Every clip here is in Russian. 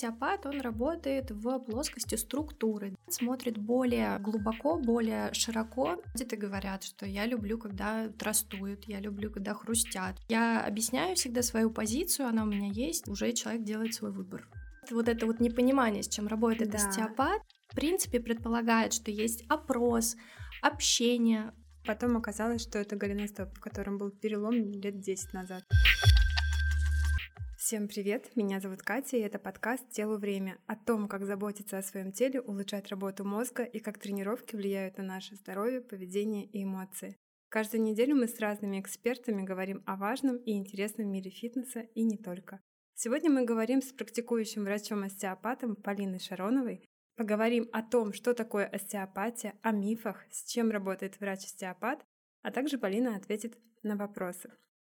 Остеопат, он работает в плоскости структуры, смотрит более глубоко, более широко. Люди говорят, что я люблю, когда трастуют, я люблю, когда хрустят. Я объясняю всегда свою позицию, она у меня есть, уже человек делает свой выбор. Вот это вот непонимание, с чем работает остеопат, в принципе, предполагает, что есть опрос, общение. Потом оказалось, что это голеностоп, в котором был перелом лет 10 назад. Всем привет, меня зовут Катя, и это подкаст «ТЕЛУ ВРЕМЯ» о том, как заботиться о своем теле, улучшать работу мозга и как тренировки влияют на наше здоровье, поведение и эмоции. Каждую неделю мы с разными экспертами говорим о важном и интересном мире фитнеса и не только. Сегодня мы говорим с практикующим врачом-остеопатом Полиной Шароновой. Поговорим о том, что такое остеопатия, о мифах, с чем работает врач-остеопат, а также Полина ответит на вопросы.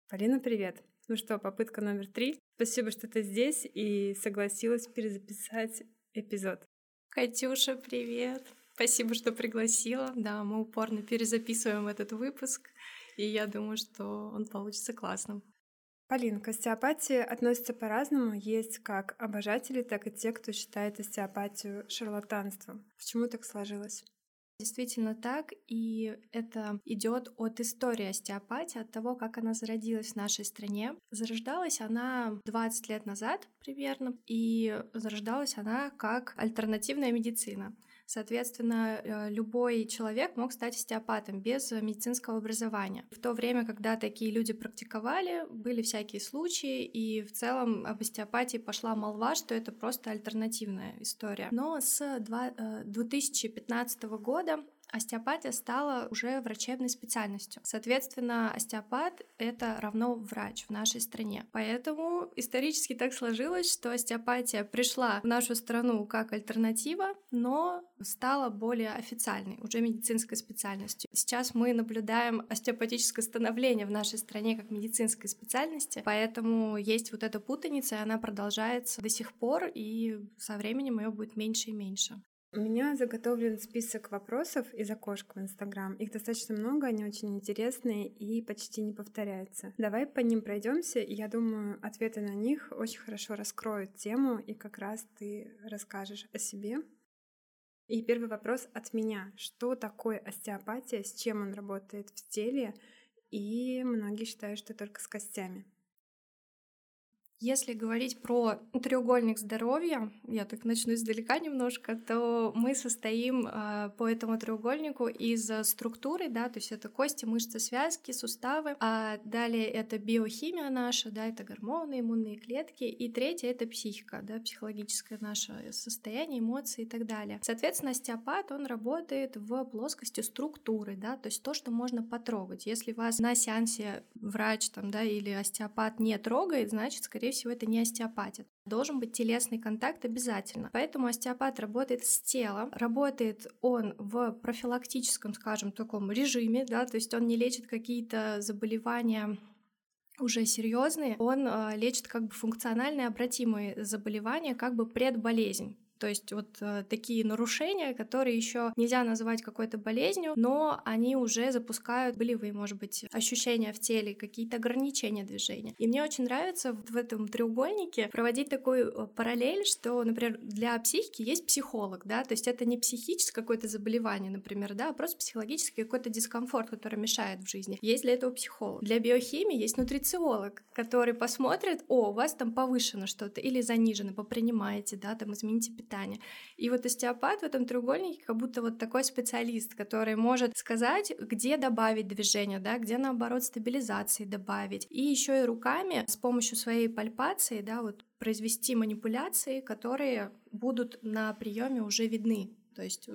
Полина, привет! Ну что, попытка номер 3. Спасибо, что ты здесь и согласилась перезаписать эпизод. Катюша, привет! Спасибо, что пригласила. Да, мы упорно перезаписываем этот выпуск, и я думаю, что он получится классным. Полин, к остеопатии относятся по-разному. Есть как обожатели, так и те, кто считает остеопатию шарлатанством. Почему так сложилось? Действительно так, и это идет от истории остеопатии, от того, как она зародилась в нашей стране. Зарождалась она 20 лет назад примерно, и зарождалась она как альтернативная медицина. Соответственно, любой человек мог стать остеопатом без медицинского образования. В то время, когда такие люди практиковали, были всякие случаи, и в целом об остеопатии пошла молва, что это просто альтернативная история. Но с 2015 года остеопатия стала уже врачебной специальностью. Соответственно, остеопат — это равно врач в нашей стране. Поэтому исторически так сложилось, что остеопатия пришла в нашу страну как альтернатива, но стала более официальной, уже медицинской специальностью. Сейчас мы наблюдаем остеопатическое становление в нашей стране как медицинской специальности, поэтому есть вот эта путаница, и она продолжается до сих пор, и со временем ее будет меньше и меньше. У меня заготовлен список вопросов из окошка в Инстаграм. Их достаточно много, они очень интересные и почти не повторяются. Давай по ним пройдемся, и я думаю, ответы на них очень хорошо раскроют тему, и как раз ты расскажешь о себе. И первый вопрос от меня. Что такое остеопатия, с чем он работает в теле? И многие считают, что только с костями. Если говорить про треугольник здоровья, я так начну издалека немножко, то мы состоим по этому треугольнику из структуры, да, то есть это кости, мышцы, связки, суставы, а далее это биохимия наша, да, это гормоны, иммунные клетки, и третье — это психика, да, психологическое наше состояние, эмоции и так далее. Соответственно, остеопат, он работает в плоскости структуры, да, то есть то, что можно потрогать. Если вас на сеансе врач там, да, или остеопат не трогает, значит, скорее всего, это не остеопатия. Должен быть телесный контакт обязательно. Поэтому остеопат работает с телом, работает он в профилактическом, скажем, таком режиме, да, то есть он не лечит какие-то заболевания уже серьезные, он лечит как бы функционально обратимые заболевания, как бы предболезнь. То есть вот такие нарушения, которые еще нельзя назвать какой-то болезнью, но они уже запускают болевые, может быть, ощущения в теле, какие-то ограничения движения. И мне очень нравится в этом треугольнике проводить такую параллель, что, например, для психики есть психолог, да, то есть это не психическое какое-то заболевание, например, да, а просто психологический какой-то дискомфорт, который мешает в жизни. Есть для этого психолог. Для биохимии есть нутрициолог, который посмотрит, о, у вас там повышено что-то или занижено, попринимаете, да, там измените питание. И вот остеопат в этом треугольнике как будто вот такой специалист, который может сказать, где добавить движение, да, где наоборот стабилизации добавить. И еще и руками с помощью своей пальпации, да, вот произвести манипуляции, которые будут на приеме уже видны, то есть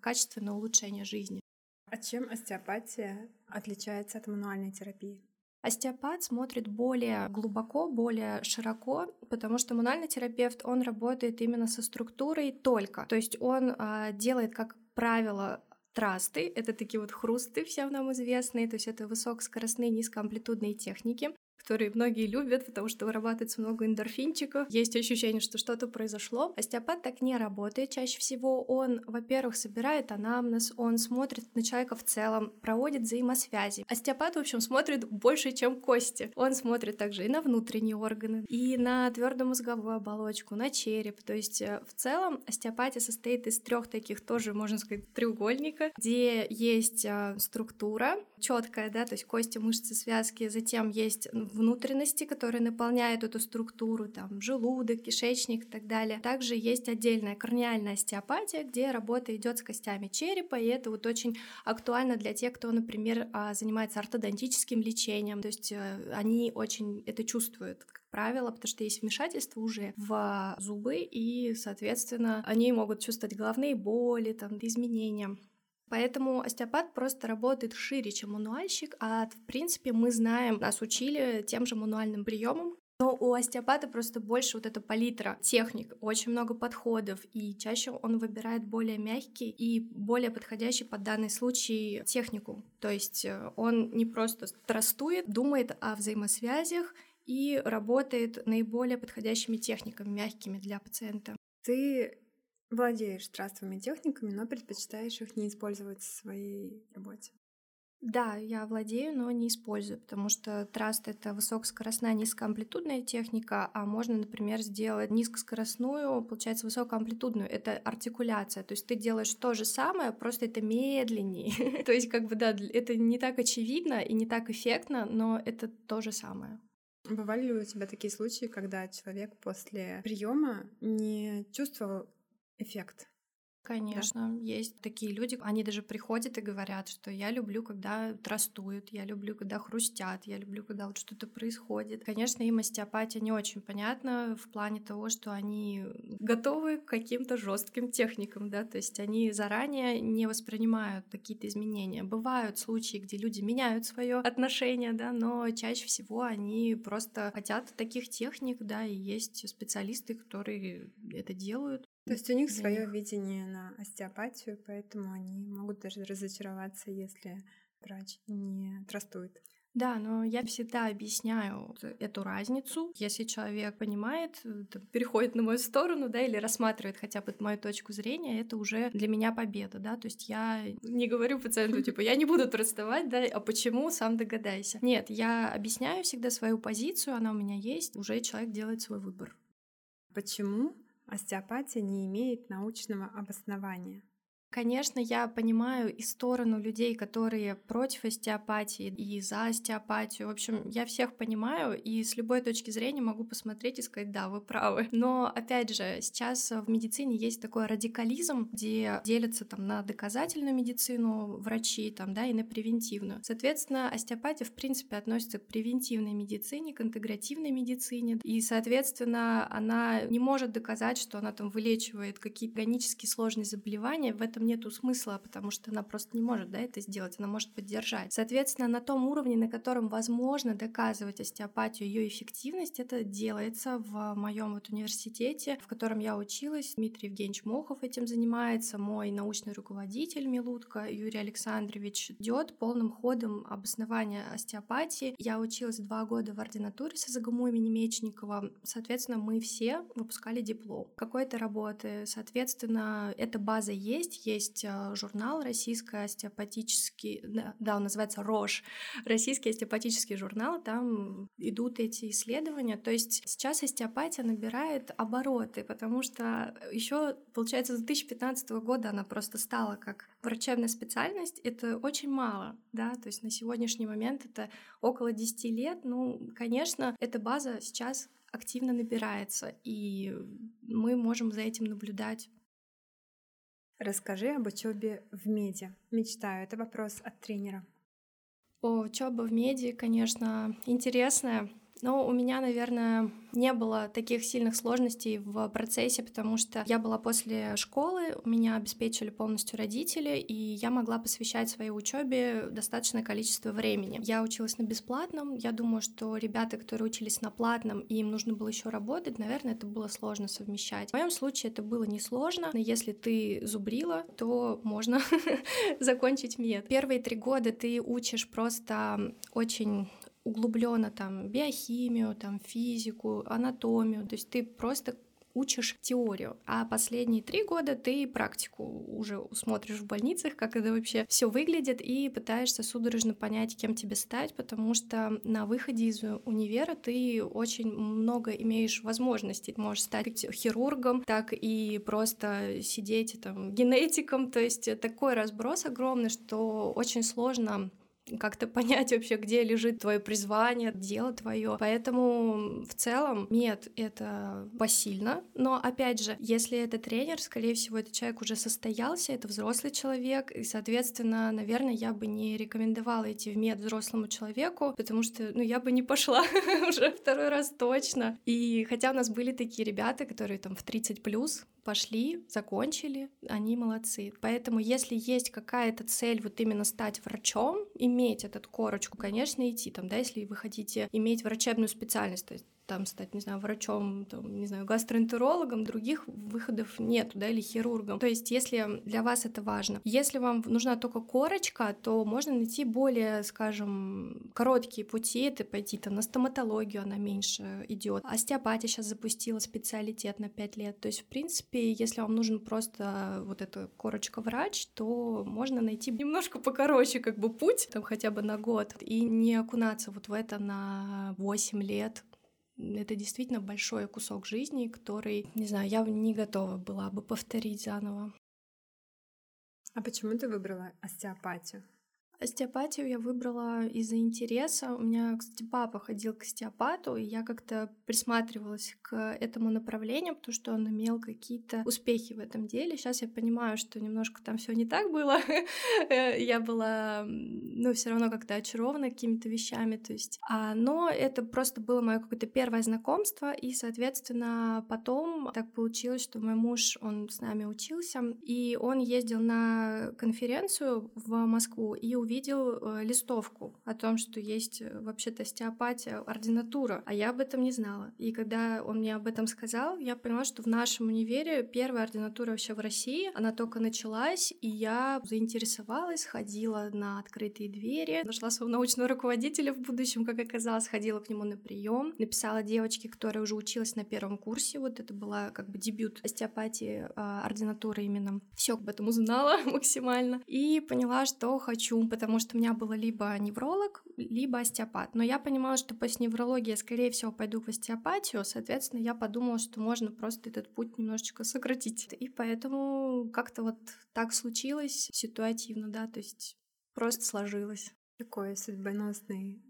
качественное улучшение жизни. А чем остеопатия отличается от мануальной терапии? Остеопат смотрит более глубоко, более широко, потому что мануальный терапевт, он работает именно со структурой только. То есть он делает, как правило, трасты, это такие вот хрусты всем нам известные, то есть это высокоскоростные, низкоамплитудные техники. которые многие любят, потому что вырабатывается много эндорфинчиков. Есть ощущение, что что-то произошло. Остеопат так не работает чаще всего. Он, во-первых, собирает анамнез, он смотрит на человека в целом, проводит взаимосвязи. Остеопат, в общем, смотрит больше, чем кости. Он смотрит также и на внутренние органы, и на твердомозговую оболочку, на череп. То есть в целом остеопатия состоит из трех таких тоже, можно сказать, треугольника, где есть структура четкая, да, то есть кости, мышцы, связки, затем есть внутренности, которые наполняют эту структуру, там, желудок, кишечник и так далее. Также есть отдельная краниальная остеопатия, где работа идет с костями черепа, и это вот очень актуально для тех, кто, например, занимается ортодонтическим лечением, то есть они очень это чувствуют, как правило, потому что есть вмешательство уже в зубы, и, соответственно, они могут чувствовать головные боли, там, изменения. Поэтому остеопат просто работает шире, чем мануальщик, а в принципе мы знаем, нас учили тем же мануальным приемом. Но у остеопата просто больше вот эта палитра техник, очень много подходов, и чаще он выбирает более мягкий и более подходящий под данный случай технику. То есть он не просто трастует, думает о взаимосвязях и работает наиболее подходящими техниками, мягкими для пациента. Ты владеешь трастовыми техниками, но предпочитаешь их не использовать в своей работе. Да, я владею, но не использую, потому что траст — это высокоскоростная, низкоамплитудная техника, а можно, например, сделать низкоскоростную, получается, высокоамплитудную. Это артикуляция, то есть ты делаешь то же самое, просто это медленнее. То есть, как бы, да, это не так очевидно и не так эффектно, но это то же самое. Бывали ли у тебя такие случаи, когда человек после приема не чувствовал эффект? Конечно, да. Есть такие люди, они даже приходят и говорят, что я люблю, когда трастуют, я люблю, когда хрустят, я люблю, когда вот что-то происходит. Конечно, им остеопатия не очень понятна в плане того, что они готовы к каким-то жестким техникам, да, то есть они заранее не воспринимают какие-то изменения. Бывают случаи, где люди меняют свое отношение, да, но чаще всего они просто хотят таких техник, да, и есть специалисты, которые это делают. То есть у них свое видение на остеопатию, поэтому они могут даже разочароваться, если врач не трастует. Да, но я всегда объясняю эту разницу. Если человек понимает, переходит на мою сторону, да, или рассматривает хотя бы мою точку зрения, это уже для меня победа, да. То есть я не говорю пациенту, типа, я не буду трастовать, да, а почему, сам догадайся. Нет, я объясняю всегда свою позицию, она у меня есть, уже человек делает свой выбор. Почему остеопатия не имеет научного обоснования? Конечно, я понимаю и сторону людей, которые против остеопатии, и за остеопатию. В общем, я всех понимаю, и с любой точки зрения могу посмотреть и сказать, да, вы правы. Но, опять же, сейчас в медицине есть такой радикализм, где делятся там на доказательную медицину врачи, там, да, и на превентивную. Соответственно, остеопатия, в принципе, относится к превентивной медицине, к интегративной медицине, и, соответственно, она не может доказать, что она там вылечивает какие-то хронические сложные заболевания. В этом нету смысла, потому что она просто не может, да, это сделать, она может поддержать. Соответственно, на том уровне, на котором возможно доказывать остеопатию, ее эффективность, это делается в моем вот университете, в котором я училась. Дмитрий Евгеньевич Мохов этим занимается, мой научный руководитель Милутко Юрий Александрович идет полным ходом обоснования остеопатии. Я училась 2 года в ординатуре с СЗГМУ имени Мечникова, соответственно, мы все выпускали диплом какой-то работы, соответственно, эта база есть журнал российский остеопатический, да, он называется РОЖ, российский остеопатический журнал, там идут эти исследования, то есть сейчас остеопатия набирает обороты, потому что еще, получается, с 2015 года она просто стала как врачебная специальность, это очень мало, да, то есть на сегодняшний момент это около 10 лет, ну, конечно, эта база сейчас активно набирается, и мы можем за этим наблюдать. Расскажи об учебе в меди. Мечтаю. Это вопрос от тренера. Учеба в меди, конечно, интересная. Но у меня, наверное, не было таких сильных сложностей в процессе, потому что я была после школы, меня обеспечили полностью родители, и я могла посвящать своей учебе достаточное количество времени. Я училась на бесплатном, я думаю, что ребята, которые учились на платном, и им нужно было еще работать, наверное, это было сложно совмещать. В моем случае это было несложно, но если ты зубрила, то можно закончить мед. Первые 3 года ты учишь просто очень углубленно там биохимию, там физику, анатомию. То есть ты просто учишь теорию, а последние 3 года ты практику уже смотришь в больницах, как это вообще все выглядит, и пытаешься судорожно понять, кем тебе стать, потому что на выходе из универа ты очень много имеешь возможностей. Можешь стать хирургом, так и просто сидеть там генетиком, то есть такой разброс огромный, что очень сложно как-то понять вообще, где лежит твое призвание, дело твое. Поэтому в целом нет, это посильно. Но опять же, если это тренер, скорее всего, этот человек уже состоялся, это взрослый человек, и, соответственно, наверное, я бы не рекомендовала идти в мед взрослому человеку, потому что, я бы не пошла уже 2-й раз точно. И хотя у нас были такие ребята, которые там в 30+, пошли, закончили, они молодцы. Поэтому если есть какая-то цель вот именно стать врачом, иметь эту корочку, конечно, идти там, да, если вы хотите иметь врачебную специальность, то есть там стать, не знаю, врачом, там, не знаю, гастроэнтерологом, других выходов нету, да, или хирургом. То есть если для вас это важно. Если вам нужна только корочка, то можно найти более, скажем, короткие пути, это пойти там на стоматологию, она меньше идет. Остеопатия сейчас запустила специалитет на 5 лет. То есть, в принципе, если вам нужен просто вот эта корочка врач, то можно найти немножко покороче как бы путь, там хотя бы на год, и не окунаться вот в это на 8 лет. Это действительно большой кусок жизни, который, не знаю, я не готова была бы повторить заново. А почему ты выбрала остеопатию? Остеопатию я выбрала из-за интереса. У меня, кстати, папа ходил к остеопату, и я как-то присматривалась к этому направлению, потому что он имел какие-то успехи в этом деле. Сейчас я понимаю, что немножко там все не так было. Я была, все равно как-то очарована какими-то вещами, то есть. Но это просто было мое какое-то первое знакомство, и, соответственно, потом так получилось, что мой муж, он с нами учился, и он ездил на конференцию в Москву, и увидел листовку о том, что есть вообще-то остеопатия, ординатура, а я об этом не знала. И когда он мне об этом сказал, я поняла, что в нашем универе первая ординатура вообще в России, она только началась, и я заинтересовалась, ходила на открытые двери, нашла своего научного руководителя в будущем, как оказалось, ходила к нему на прием, написала девочке, которая уже училась на 1-м курсе, вот это была как бы дебют остеопатии, ординатуры именно. Все об этом узнала максимально и поняла, что хочу, потому что у меня было либо невролог, либо остеопат. Но я понимала, что после неврологии я, скорее всего, пойду в остеопатию, соответственно, я подумала, что можно просто этот путь немножечко сократить. И поэтому как-то вот так случилось ситуативно, да, то есть просто сложилось. Такой судьбоносный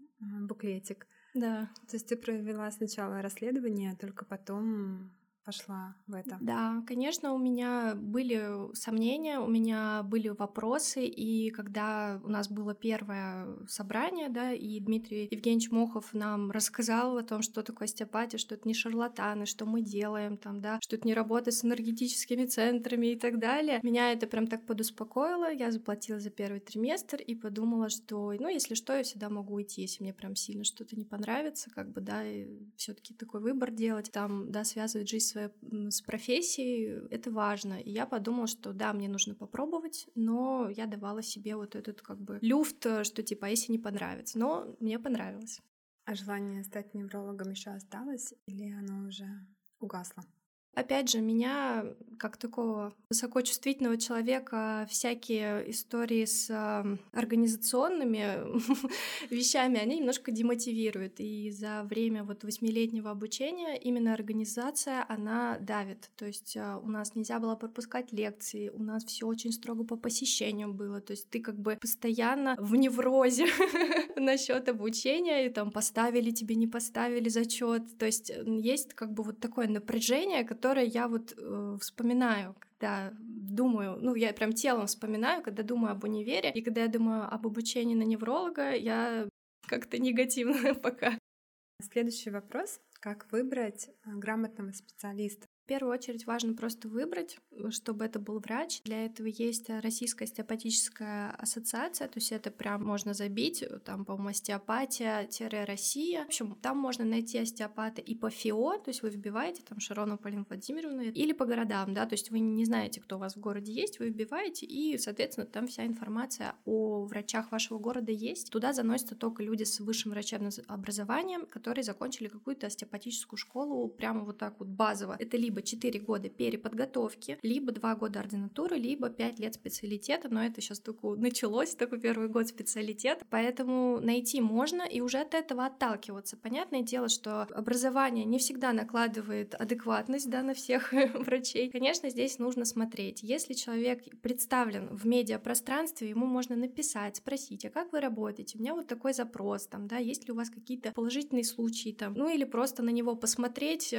буклетик. Да. То есть ты провела сначала расследование, а только потом пошла в это. Да, конечно, у меня были сомнения, у меня были вопросы, и когда у нас было первое собрание, да, и Дмитрий Евгеньевич Мохов нам рассказал о том, что такое остеопатия, что это не шарлатаны, что мы делаем там, да, что это не работа с энергетическими центрами и так далее. Меня это прям так подуспокоило, я заплатила за 1-й триместр и подумала, что, если что, я всегда могу уйти, если мне прям сильно что-то не понравится, как бы, да, и всё-таки такой выбор делать, там, да, связывать жизнь с профессией, это важно. И я подумала, что да, мне нужно попробовать, но я давала себе вот этот как бы люфт, что типа, если не понравится. Но мне понравилось. А желание стать неврологом еще осталось или оно уже угасло? Опять же, меня, как такого высокочувствительного человека, всякие истории с организационными вещами, они немножко демотивируют. И за время вот 8-летнего обучения именно организация, она давит. То есть у нас нельзя было пропускать лекции, у нас все очень строго по посещениям было. То есть ты как бы постоянно в неврозе насчет обучения, и там поставили тебе, не поставили зачет. То есть есть как бы вот такое напряжение, которое я вот вспоминаю, когда думаю, я прям телом вспоминаю, когда думаю об универе, и когда я думаю об обучении на невролога, я как-то негативно пока. Следующий вопрос. Как выбрать грамотного специалиста? В первую очередь важно просто выбрать, чтобы это был врач. Для этого есть Российская остеопатическая ассоциация, то есть это прям можно забить, там, по-моему, остеопатия-Россия. В общем, там можно найти остеопата и по ФИО, то есть вы вбиваете там Шаронову Полину Владимировну, или по городам, да, то есть вы не знаете, кто у вас в городе есть, вы вбиваете, и, соответственно, там вся информация о врачах вашего города есть. Туда заносятся только люди с высшим врачебным образованием, которые закончили какую-то остеопатическую школу прямо вот так вот базово. Это либо 4 года переподготовки, либо 2 года ординатуры, либо 5 лет специалитета, но это сейчас только началось, только первый год специалитета, поэтому найти можно и уже от этого отталкиваться. Понятное дело, что образование не всегда накладывает адекватность, да, на всех врачей. Конечно, здесь нужно смотреть. Если человек представлен в медиапространстве, ему можно написать, спросить, а как вы работаете? У меня вот такой запрос, там, да, есть ли у вас какие-то положительные случаи, там, ну или просто на него посмотреть,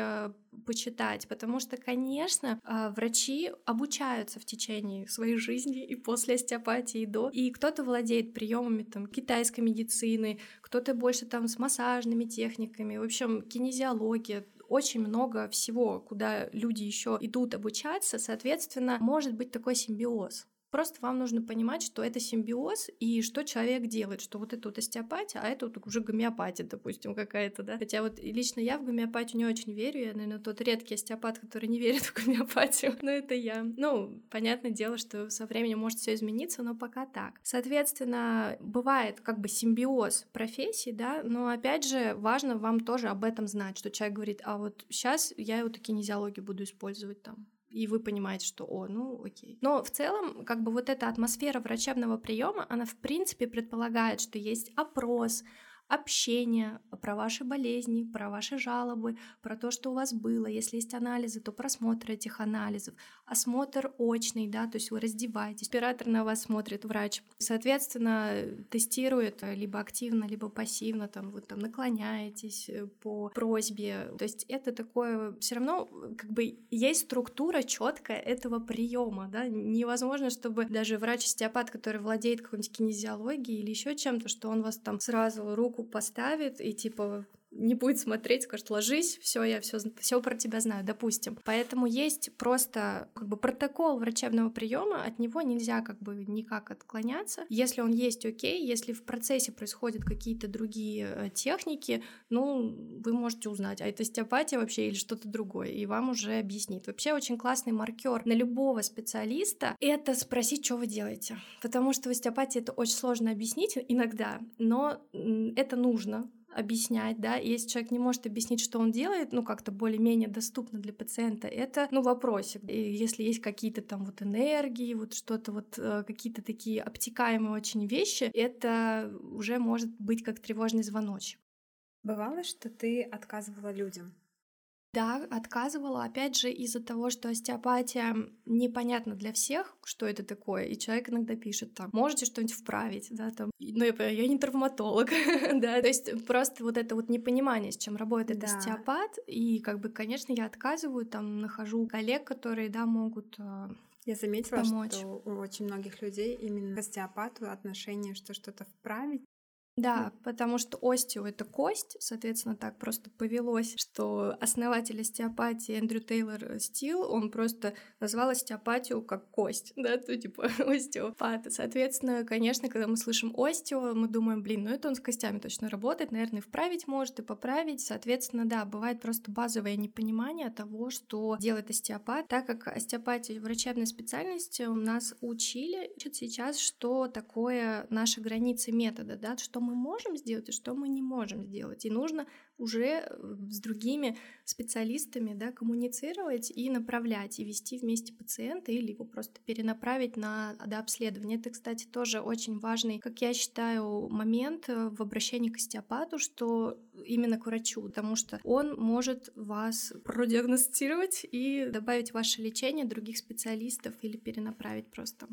почитать, потому что, конечно, врачи обучаются в течение своей жизни и после остеопатии, и до. И кто-то владеет приемами там китайской медицины, кто-то больше там с массажными техниками, в общем, кинезиология. Очень много всего, куда люди еще идут обучаться, соответственно, может быть такой симбиоз. Просто вам нужно понимать, что это симбиоз, и что человек делает, что вот это вот остеопатия, а это вот уже гомеопатия, допустим, какая-то, да. Хотя вот лично я в гомеопатию не очень верю, я, наверное, тот редкий остеопат, который не верит в гомеопатию, но это я. Ну, понятное дело, что со временем может все измениться, но пока так. Соответственно, бывает как бы симбиоз профессий, да, но опять же важно вам тоже об этом знать, что человек говорит, а вот сейчас я вот кинезиологию буду использовать там. И вы понимаете, что, о, ну, окей. Но в целом, как бы вот эта атмосфера врачебного приема, она в принципе предполагает, что есть опрос, общение про ваши болезни, про ваши жалобы, про то, что у вас было. Если есть анализы, то просмотр этих анализов. Осмотр очный, да, то есть вы раздеваетесь, оператор на вас смотрит, врач. Соответственно, тестирует либо активно, либо пассивно, там, вы там наклоняетесь по просьбе. То есть это такое, все равно как бы есть структура четкая этого приема, да. Невозможно, чтобы даже врач-остеопат, который владеет какой-нибудь кинезиологией или еще чем-то, что он вас там сразу руку поставит и типа не будет смотреть, скажет, ложись, все, я все про тебя знаю, допустим. Поэтому есть просто как бы протокол врачебного приема, от него нельзя как бы никак отклоняться. Если он есть, окей, если в процессе происходят какие-то другие техники, ну, вы можете узнать, а это остеопатия вообще или что-то другое, и вам уже объяснит. Вообще очень классный маркер на любого специалиста — это спросить, что вы делаете, потому что в остеопатии это очень сложно объяснить иногда, но это нужно объяснять, да, и если человек не может объяснить, что он делает, ну, как-то более-менее доступно для пациента, это, ну, вопросик. И если есть какие-то там вот энергии, вот что-то вот, какие-то такие обтекаемые очень вещи, это уже может быть как тревожный звоночек. Бывало, что ты отказывала людям? Да, отказывала, опять же, из-за того, что остеопатия непонятна для всех, что это такое, и человек иногда пишет там, можете что-нибудь вправить, да, там, ну, я не травматолог, да, то есть просто вот это вот непонимание, с чем работает остеопат, и как бы, конечно, я отказываю, там, нахожу коллег, которые, да, могут помочь. Я заметила, что у очень многих людей именно к остеопату отношение, что что-то вправить. Да, потому что остео — это кость, соответственно, так просто повелось, что основатель остеопатии Эндрю Тейлор Стилл, он просто назвал остеопатию как кость, да, то типа остеопата. Соответственно, конечно, когда мы слышим остео, мы думаем, блин, ну это он с костями точно работает, наверное, вправить может и поправить. Соответственно, да, бывает просто базовое непонимание того, что делает остеопат, так как остеопатия — врачебная специальность, у нас учат сейчас, что такое наши границы метода, да, что мы можем сделать и что мы не можем сделать. И нужно уже с другими специалистами, да, коммуницировать и направлять, и вести вместе пациента или его просто перенаправить на дообследование. Это, кстати, тоже очень важный, как я считаю, момент в обращении к остеопату, что именно к врачу, потому что он может вас продиагностировать и добавить в ваше лечение других специалистов или перенаправить просто.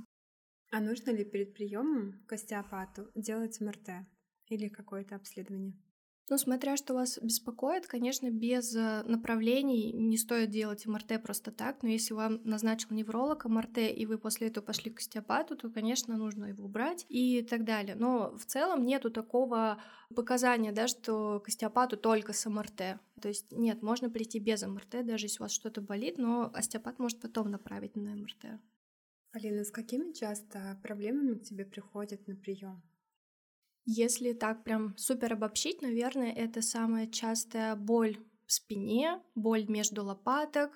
А нужно ли перед приемом к остеопату делать МРТ или какое-то обследование? Ну, смотря что вас беспокоит, конечно, без направлений не стоит делать МРТ просто так, но если вам назначил невролог МРТ, и вы после этого пошли к остеопату, то, конечно, нужно его убрать и так далее. Но в целом нету такого показания, да, что к остеопату только с МРТ. То есть нет, можно прийти без МРТ, даже если у вас что-то болит, но остеопат может потом направить на МРТ. Полина, с какими часто проблемами к тебе приходят на прием? Если так прям супер обобщить, наверное, это самая частая боль в спине, боль между лопаток,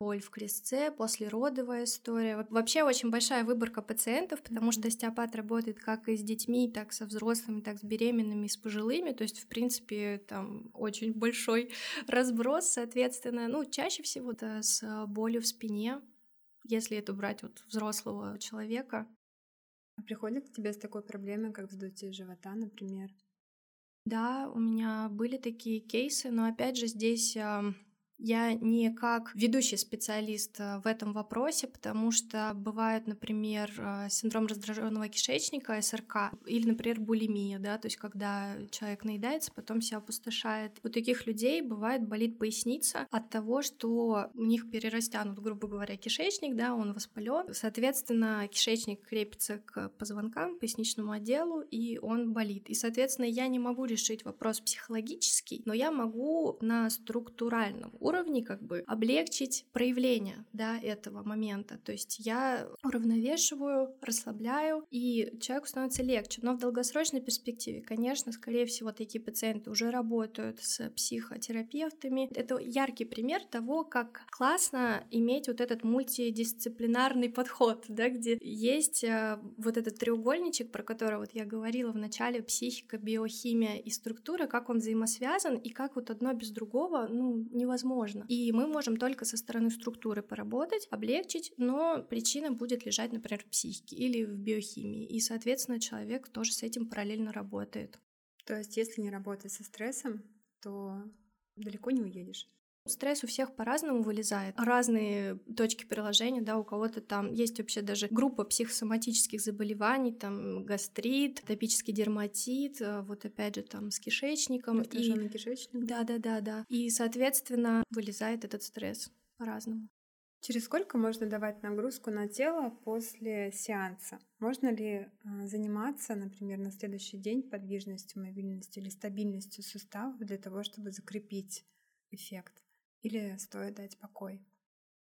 боль в крестце, послеродовая история. Вообще очень большая выборка пациентов, потому что остеопат работает как и с детьми, так и со взрослыми, так и с беременными, и с пожилыми. То есть, в принципе, там очень большой разброс, соответственно. Ну, чаще всего это с болью в спине, если это брать вот взрослого человека. Приходит к тебе с такой проблемой, как вздутие живота, например? Да, у меня были такие кейсы, но опять же здесь... Я не как ведущий специалист в этом вопросе, потому что бывает, например, синдром раздраженного кишечника, СРК, или, например, булимия, да, то есть когда человек наедается, потом себя опустошает. У таких людей бывает болит поясница от того, что у них перерастянут, грубо говоря, кишечник, да, он воспален. Соответственно, кишечник крепится к позвонкам, поясничному отделу, и он болит. И, соответственно, я не могу решить вопрос психологический, но я могу на структуральном уровне как бы облегчить проявление, да, этого момента. То есть я уравновешиваю, расслабляю, и человеку становится легче. Но в долгосрочной перспективе, конечно, скорее всего, такие пациенты уже работают с психотерапевтами. Это яркий пример того, как классно иметь вот этот мультидисциплинарный подход, да, где есть вот этот треугольничек, про который вот я говорила в начале, психика, биохимия и структура, как он взаимосвязан, и как вот одно без другого, ну, невозможно. И мы можем только со стороны структуры поработать, облегчить, но причина будет лежать, например, в психике или в биохимии, и, соответственно, человек тоже с этим параллельно работает. То есть, если не работать со стрессом, то далеко не уедешь? Стресс у всех по-разному вылезает. Разные точки приложения, да, у кого-то там есть вообще даже группа психосоматических заболеваний, там гастрит, атопический дерматит, вот опять же там с кишечником. Раздражённый кишечник. Да. И, соответственно, вылезает этот стресс по-разному. Через сколько можно давать нагрузку на тело после сеанса? Можно ли заниматься, например, на следующий день подвижностью, мобильностью или стабильностью суставов для того, чтобы закрепить эффект? Или стоит дать покой?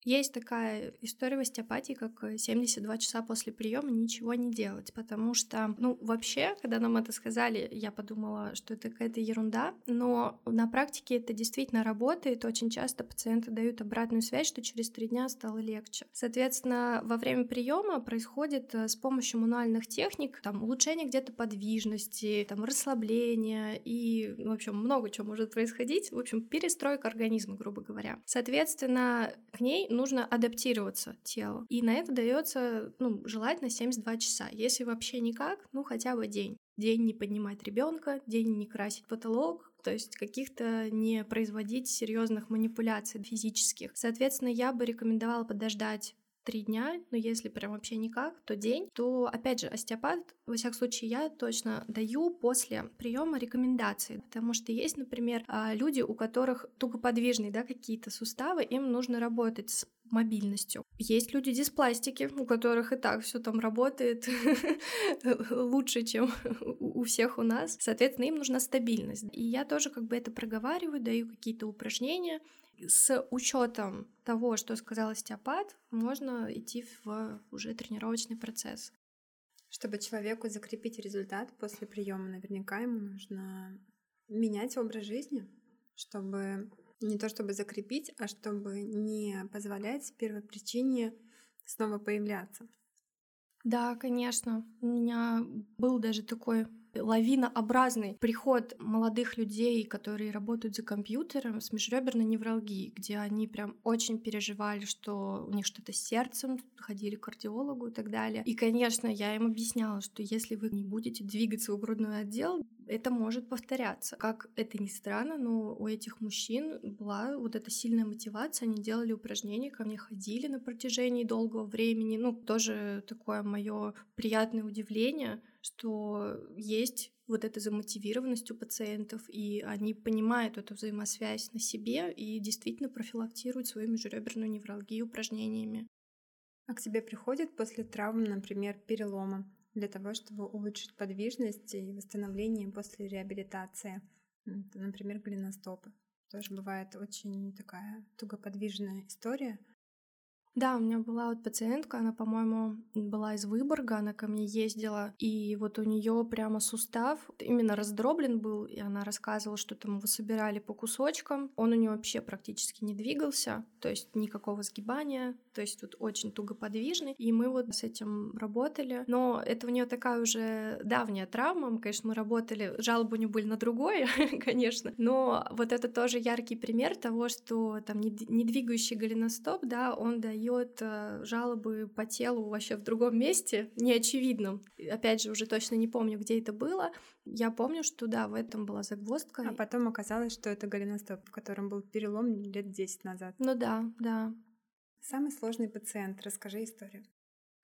Есть такая история в остеопатии, как 72 часа после приема ничего не делать, потому что, ну, вообще, когда нам это сказали, я подумала, что это какая-то ерунда, но на практике это действительно работает. Очень часто пациенты дают обратную связь, что через 3 дня стало легче. Соответственно, во время приема происходит с помощью мануальных техник там улучшение где-то подвижности, там расслабление и, в общем, много чего может происходить. В общем, перестройка организма, грубо говоря. Соответственно, к ней нужно адаптироваться телу. И на это дается, ну, желательно 72 часа. Если вообще никак, ну, хотя бы день. День не поднимать ребенка, день не красить потолок, то есть каких-то не производить серьезных манипуляций физических. Соответственно, я бы рекомендовала подождать 3 дня, но если прям вообще никак, то день, то, опять же, остеопат, во всяком случае, я точно даю после приема рекомендации, потому что есть, например, люди, у которых тугоподвижные, да, какие-то суставы, им нужно работать с мобильностью. Есть люди диспластики, у которых и так все там работает лучше, чем у всех у нас, соответственно, им нужна стабильность, и я тоже как бы это проговариваю, даю какие-то упражнения. С учетом того, что сказал остеопат, можно идти в уже тренировочный процесс. Чтобы человеку закрепить результат после приема, наверняка ему нужно менять образ жизни, чтобы не то чтобы закрепить, а чтобы не позволять первопричине снова появляться. Да, конечно. У меня был даже такой лавинообразный приход молодых людей, которые работают за компьютером, с межреберной невралгией, где они прям очень переживали, что у них что-то с сердцем, ходили к кардиологу и так далее. И, конечно, я им объясняла, что если вы не будете двигать свой грудной отдел, это может повторяться. Как это ни странно, но у этих мужчин была вот эта сильная мотивация, они делали упражнения, ко мне ходили на протяжении долгого времени. Ну, тоже такое мое приятное удивление, что есть вот эта замотивированность у пациентов, и они понимают эту взаимосвязь на себе и действительно профилактируют свою межреберную невралгию упражнениями. А к тебе приходят после травм, например, перелома, для того, чтобы улучшить подвижность и восстановление после реабилитации, например, голеностопы? Тоже бывает очень такая тугоподвижная история. Да, у меня была вот пациентка, она, по-моему, была из Выборга, она ко мне ездила, и вот у нее прямо сустав именно раздроблен был, и она рассказывала, что там его собирали по кусочкам, он у нее вообще практически не двигался, то есть никакого сгибания, то есть вот очень тугоподвижный, и мы вот с этим работали, но это у нее такая уже давняя травма, конечно, мы работали, жалобы у нее были на другое, конечно, но вот это тоже яркий пример того, что там не двигающий голеностоп, да, он дает жалобы по телу вообще в другом месте, неочевидном. Опять же, уже точно не помню, где это было. Я помню, что да, в этом была загвоздка. А потом оказалось, что это голеностоп, в котором был перелом лет 10 назад. Ну да. Самый сложный пациент. Расскажи историю.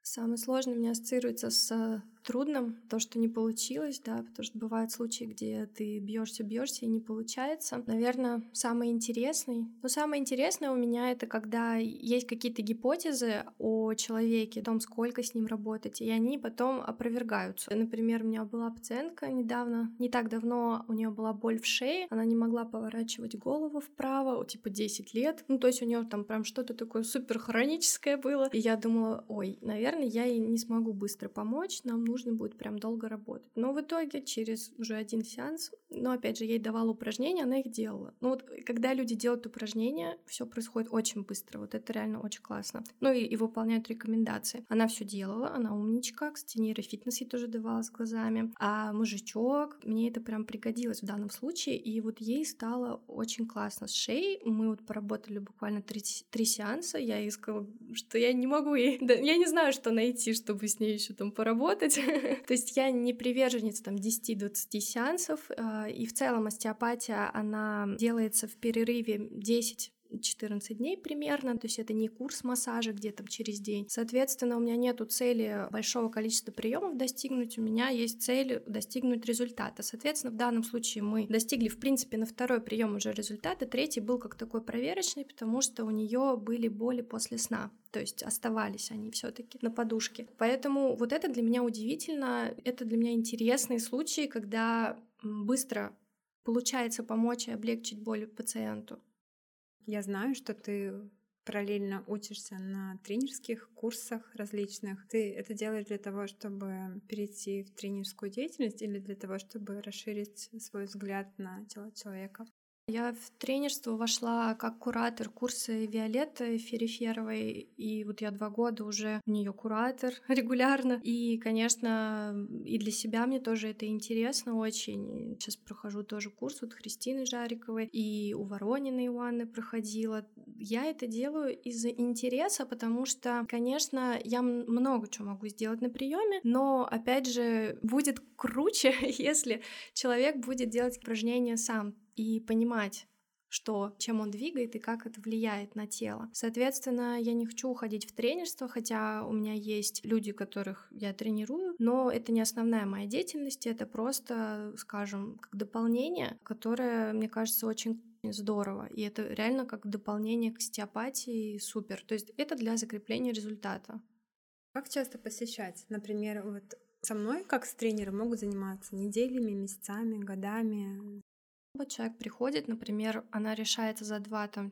Самый сложный у меня ассоциируется с трудным, то, что не получилось, да, потому что бывают случаи, где ты бьешься и не получается. Наверное, самый интересный. Но самое интересное у меня это, когда есть какие-то гипотезы о человеке, о том, сколько с ним работать, и они потом опровергаются. Например, у меня была пациентка недавно, не так давно у нее была боль в шее, она не могла поворачивать голову вправо, типа 10 лет, ну, то есть у нее там прям что-то такое супер хроническое было, и я думала, ой, наверное, я ей не смогу быстро помочь, нам нужно будет прям долго работать. Но в итоге через уже один сеанс, но опять же, ей давала упражнения, она их делала. Ну вот, когда люди делают упражнения, все происходит очень быстро, вот это реально очень классно. Ну и выполняют рекомендации. Она все делала, она умничка, кстати, нейрофитнес ей тоже давала с глазами. А мужичок, мне это прям пригодилось в данном случае, и вот ей стало очень классно с шеей. Мы вот поработали буквально 3 сеанса, я ей сказала, что я не могу ей, я не знаю, что найти, чтобы с ней еще там поработать. То есть я не приверженец там 10-20 сеансов, и в целом остеопатия, она делается в перерыве 10-14 дней примерно, то есть это не курс массажа, где там через день. Соответственно, у меня нету цели большого количества приемов достигнуть, у меня есть цель достигнуть результата. Соответственно, в данном случае мы достигли, в принципе, на второй прием уже результата, третий был как такой проверочный, потому что у нее были боли после сна. То есть оставались они все-таки на подушке. Поэтому вот это для меня удивительно, это для меня интересные случаи, когда быстро получается помочь и облегчить боль пациенту. Я знаю, что ты параллельно учишься на тренерских курсах различных. Ты это делаешь для того, чтобы перейти в тренерскую деятельность или для того, чтобы расширить свой взгляд на тело человека? Я в тренерство вошла как куратор курса Виолетты Фериферовой, и вот я 2 года уже у нее куратор регулярно, и, конечно, и для себя мне тоже это интересно очень. Сейчас прохожу тоже курс вот Христины Жариковой, и у Воронины Иоанны проходила. Я это делаю из-за интереса, потому что, конечно, я много чего могу сделать на приеме, но, опять же, будет круче, если человек будет делать упражнения сам, и понимать, что, чем он двигает и как это влияет на тело. Соответственно, я не хочу уходить в тренерство, хотя у меня есть люди, которых я тренирую, но это не основная моя деятельность, это просто, скажем, как дополнение, которое, мне кажется, очень здорово, и это реально как дополнение к остеопатии супер. То есть это для закрепления результата. Как часто посещать? Например, вот со мной, как с тренером, могут заниматься неделями, месяцами, годами. Вот человек приходит, например, она решается за 2-3-4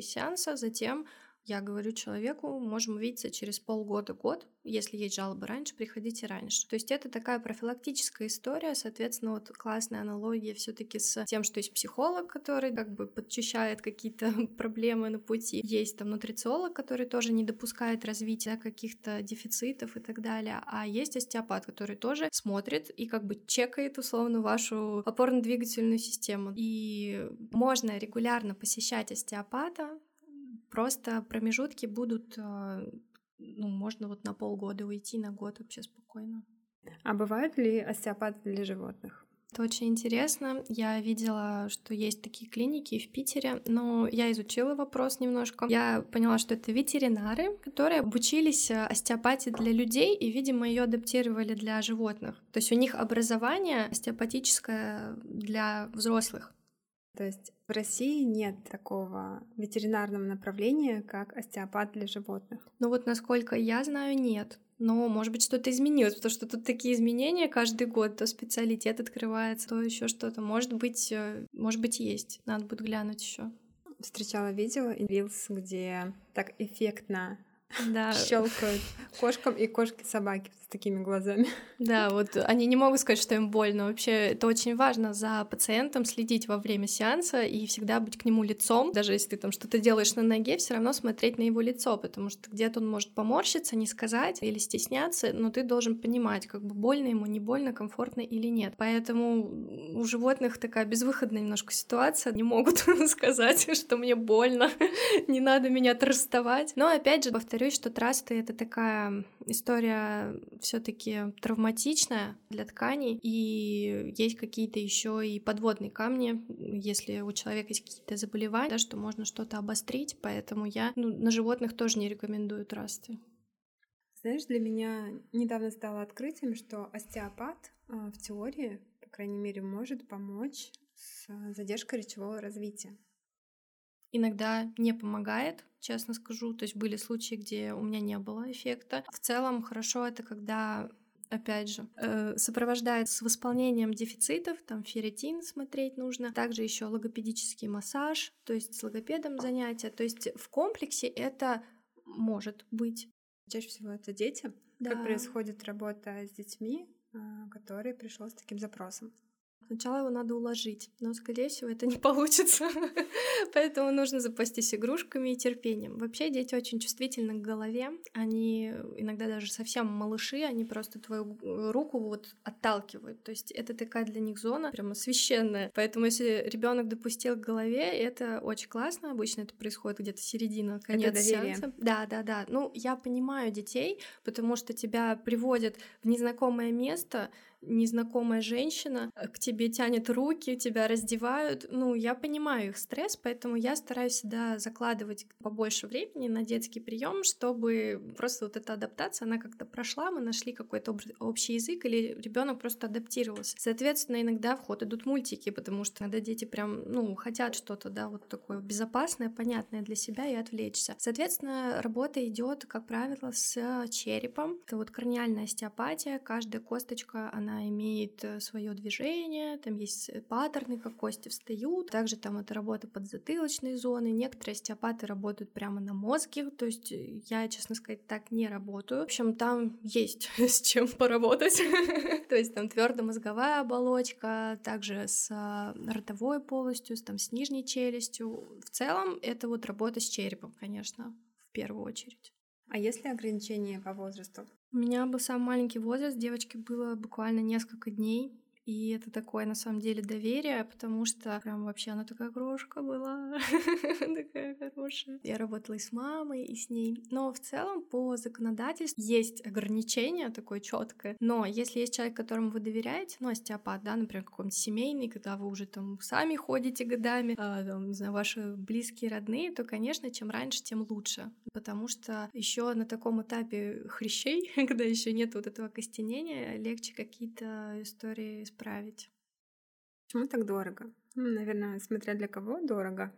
сеанса, затем я говорю человеку, можем увидеться через полгода-год, если есть жалобы раньше, приходите раньше. То есть это такая профилактическая история, соответственно, вот классная аналогия все-таки с тем, что есть психолог, который как бы подчищает какие-то проблемы на пути, есть там нутрициолог, который тоже не допускает развития каких-то дефицитов и так далее, а есть остеопат, который тоже смотрит и как бы чекает условно вашу опорно-двигательную систему. И можно регулярно посещать остеопата, просто промежутки будут, ну, можно вот на полгода уйти, на год вообще спокойно. А бывают ли остеопаты для животных? Это очень интересно. Я видела, что есть такие клиники в Питере, но я изучила вопрос немножко. Я поняла, что это ветеринары, которые обучились остеопатии для людей и, видимо, ее адаптировали для животных. То есть у них образование остеопатическое для взрослых. То есть в России нет такого ветеринарного направления, как остеопат для животных. Ну вот, насколько я знаю, нет. Но, может быть, что-то изменилось, потому что тут такие изменения каждый год, то специалитет открывается, то еще что-то. Может быть, есть. Надо будет глянуть еще. Встречала видео и рилс, где так эффектно щелкают кошкам, и кошки-собаки с такими глазами. Да, вот они не могут сказать, что им больно. Вообще, это очень важно за пациентом следить во время сеанса и всегда быть к нему лицом. Даже если ты там что-то делаешь на ноге, все равно смотреть на его лицо, потому что где-то он может поморщиться, не сказать или стесняться, но ты должен понимать, как бы больно ему, не больно, комфортно или нет. Поэтому у животных такая безвыходная немножко ситуация. Не могут сказать, что мне больно, не надо меня расставать. Но опять же, повторяю, что трасты — это такая история все-таки травматичная для тканей, и есть какие-то еще и подводные камни, если у человека есть какие-то заболевания, да, что можно что-то обострить, поэтому я на животных тоже не рекомендую трасты. Знаешь, для меня недавно стало открытием, что остеопат в теории, по крайней мере, может помочь с задержкой речевого развития. Иногда не помогает, честно скажу. То есть были случаи, где у меня не было эффекта. В целом хорошо это, когда, опять же, сопровождает с восполнением дефицитов, там ферритин смотреть нужно. Также еще логопедический массаж, то есть с логопедом занятия. То есть в комплексе это может быть. Чаще всего это дети. Да. Как происходит работа с детьми, которые пришли с таким запросом? Сначала его надо уложить, но, скорее всего, это не получится. Поэтому нужно запастись игрушками и терпением. Вообще дети очень чувствительны к голове. Они иногда даже совсем малыши, они просто твою руку вот отталкивают. То есть это такая для них зона прямо священная. Поэтому если ребенок допустил к голове, это очень классно. Обычно это происходит где-то середина, конец сеанса. Да. Ну, я понимаю детей, потому что тебя приводят в незнакомое место, незнакомая женщина, к тебе тянет руки, тебя раздевают. Ну, я понимаю их стресс, поэтому я стараюсь всегда закладывать побольше времени на детский прием, чтобы просто вот эта адаптация, она как-то прошла, мы нашли какой-то общий язык, или ребенок просто адаптировался. Соответственно, иногда в ход идут мультики, потому что иногда дети прям, хотят что-то, да, вот такое безопасное, понятное для себя и отвлечься. Соответственно, работа идет, как правило, с черепом. Это вот краниальная остеопатия, каждая косточка, она имеет свое движение, там есть паттерны, как кости встают. Также там это работа подзатылочной зоны. Некоторые остеопаты работают прямо на мозге, то есть я, честно сказать, так не работаю. В общем, там есть с чем поработать. То есть там твердомозговая оболочка, также с ротовой полостью, там с нижней челюстью. В целом это вот работа с черепом, конечно, в первую очередь. А есть ли ограничения по возрасту? У меня был самый маленький возраст, девочке было буквально несколько дней, и это такое, на самом деле, доверие, потому что прям вообще она такая крошка была, такая хорошая. Я работала и с мамой, и с ней. Но в целом по законодательству есть ограничение такое четкое. Но если есть человек, которому вы доверяете, остеопат, да, например, какой-нибудь семейный, когда вы уже там сами ходите годами, не знаю, ваши близкие, родные, то, конечно, чем раньше, тем лучше. Потому что еще на таком этапе хрящей, когда еще нет вот этого окостенения, легче какие-то истории исправить. Почему так дорого? Наверное, смотря для кого дорого.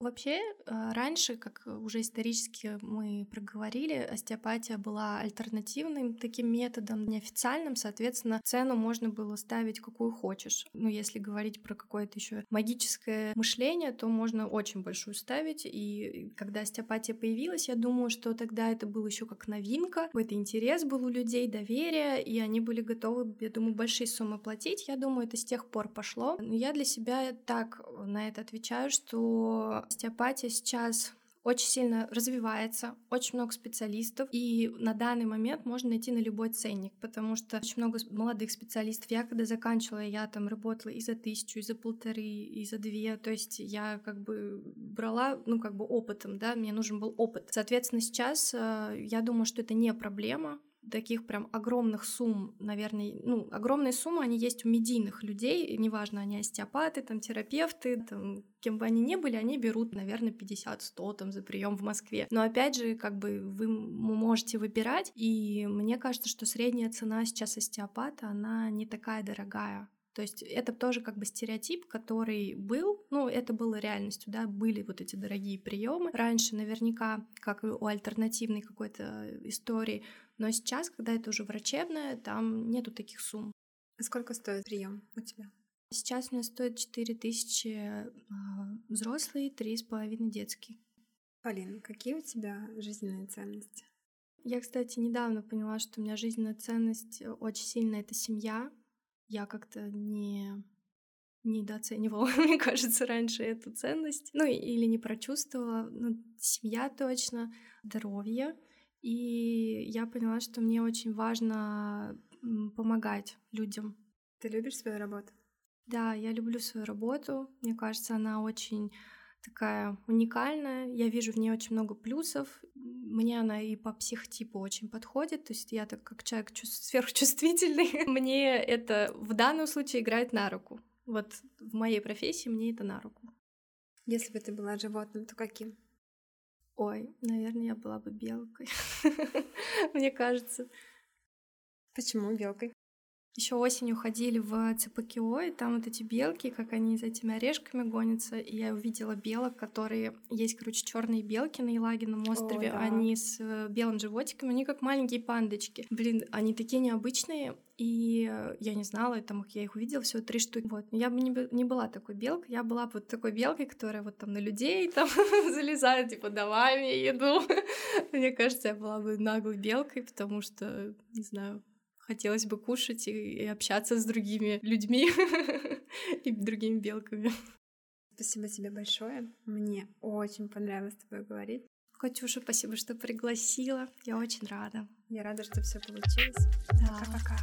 Вообще, раньше, как уже исторически мы проговорили, остеопатия была альтернативным таким методом, неофициальным, соответственно, цену можно было ставить какую хочешь. Если говорить про какое-то еще магическое мышление, то можно очень большую ставить, и когда остеопатия появилась, я думаю, что тогда это было еще как новинка, какой-то интерес был у людей, доверие, и они были готовы, я думаю, большие суммы платить, я думаю, это с тех пор пошло. Но я для себя так на это отвечаю, что остеопатия сейчас очень сильно развивается, очень много специалистов, и на данный момент можно найти на любой ценник, потому что очень много молодых специалистов. Я когда заканчивала, я там работала и за 1000, и за 1500, и за 2, то есть я как бы брала, опытом, да, мне нужен был опыт. Соответственно, сейчас я думаю, что это не проблема, таких прям огромных сумм, наверное, огромные суммы, они есть у медийных людей, неважно, они остеопаты, там, терапевты, там, кем бы они ни были, они берут, наверное, 50-100 там за прием в Москве. Но опять же, вы можете выбирать, и мне кажется, что средняя цена сейчас остеопата, она не такая дорогая. То есть это тоже как бы стереотип, который был, ну, это было реальностью, да, были вот эти дорогие приемы. Раньше наверняка, как у альтернативной какой-то истории, но сейчас, когда это уже врачебное, там нету таких сумм. А сколько стоит прием у тебя? Сейчас у меня стоит 4000 взрослый, 3,5 детский. Полина, какие у тебя жизненные ценности? Я, кстати, недавно поняла, что у меня жизненная ценность очень сильно — это семья. Я как-то недооценивала, мне кажется, раньше эту ценность. Ну, или не прочувствовала. Ну, семья точно, здоровье. И я поняла, что мне очень важно помогать людям. Ты любишь свою работу? Да, я люблю свою работу. Мне кажется, она очень такая уникальная. Я вижу в ней очень много плюсов. Мне она и по психотипу очень подходит. То есть я, так как человек сверхчувствительный, мне это в данном случае играет на руку. Вот в моей профессии мне это на руку. Если бы ты была животным, то каким? Ой, наверное, я была бы белкой. Мне кажется. Почему белкой? Еще осенью ходили в ЦПКО, и там вот эти белки, как они за этими орешками гонятся. И я увидела белок, которые есть, короче, черные белки на Елагином острове. О, да. Они с белым животиком, они как маленькие пандочки. Блин, они такие необычные, и я не знала, и там я их увидела всего 3 штуки. Вот. Я бы не была такой белкой, я была бы вот такой белкой, которая вот там на людей там залезает, типа, давай мне еду. Мне кажется, я была бы наглой белкой, потому что, не знаю, хотелось бы кушать и общаться с другими людьми и другими белками. Спасибо тебе большое. Мне очень понравилось с тобой говорить. Катюша, спасибо, что пригласила. Я очень рада. Я рада, что все получилось. Да. Пока-пока.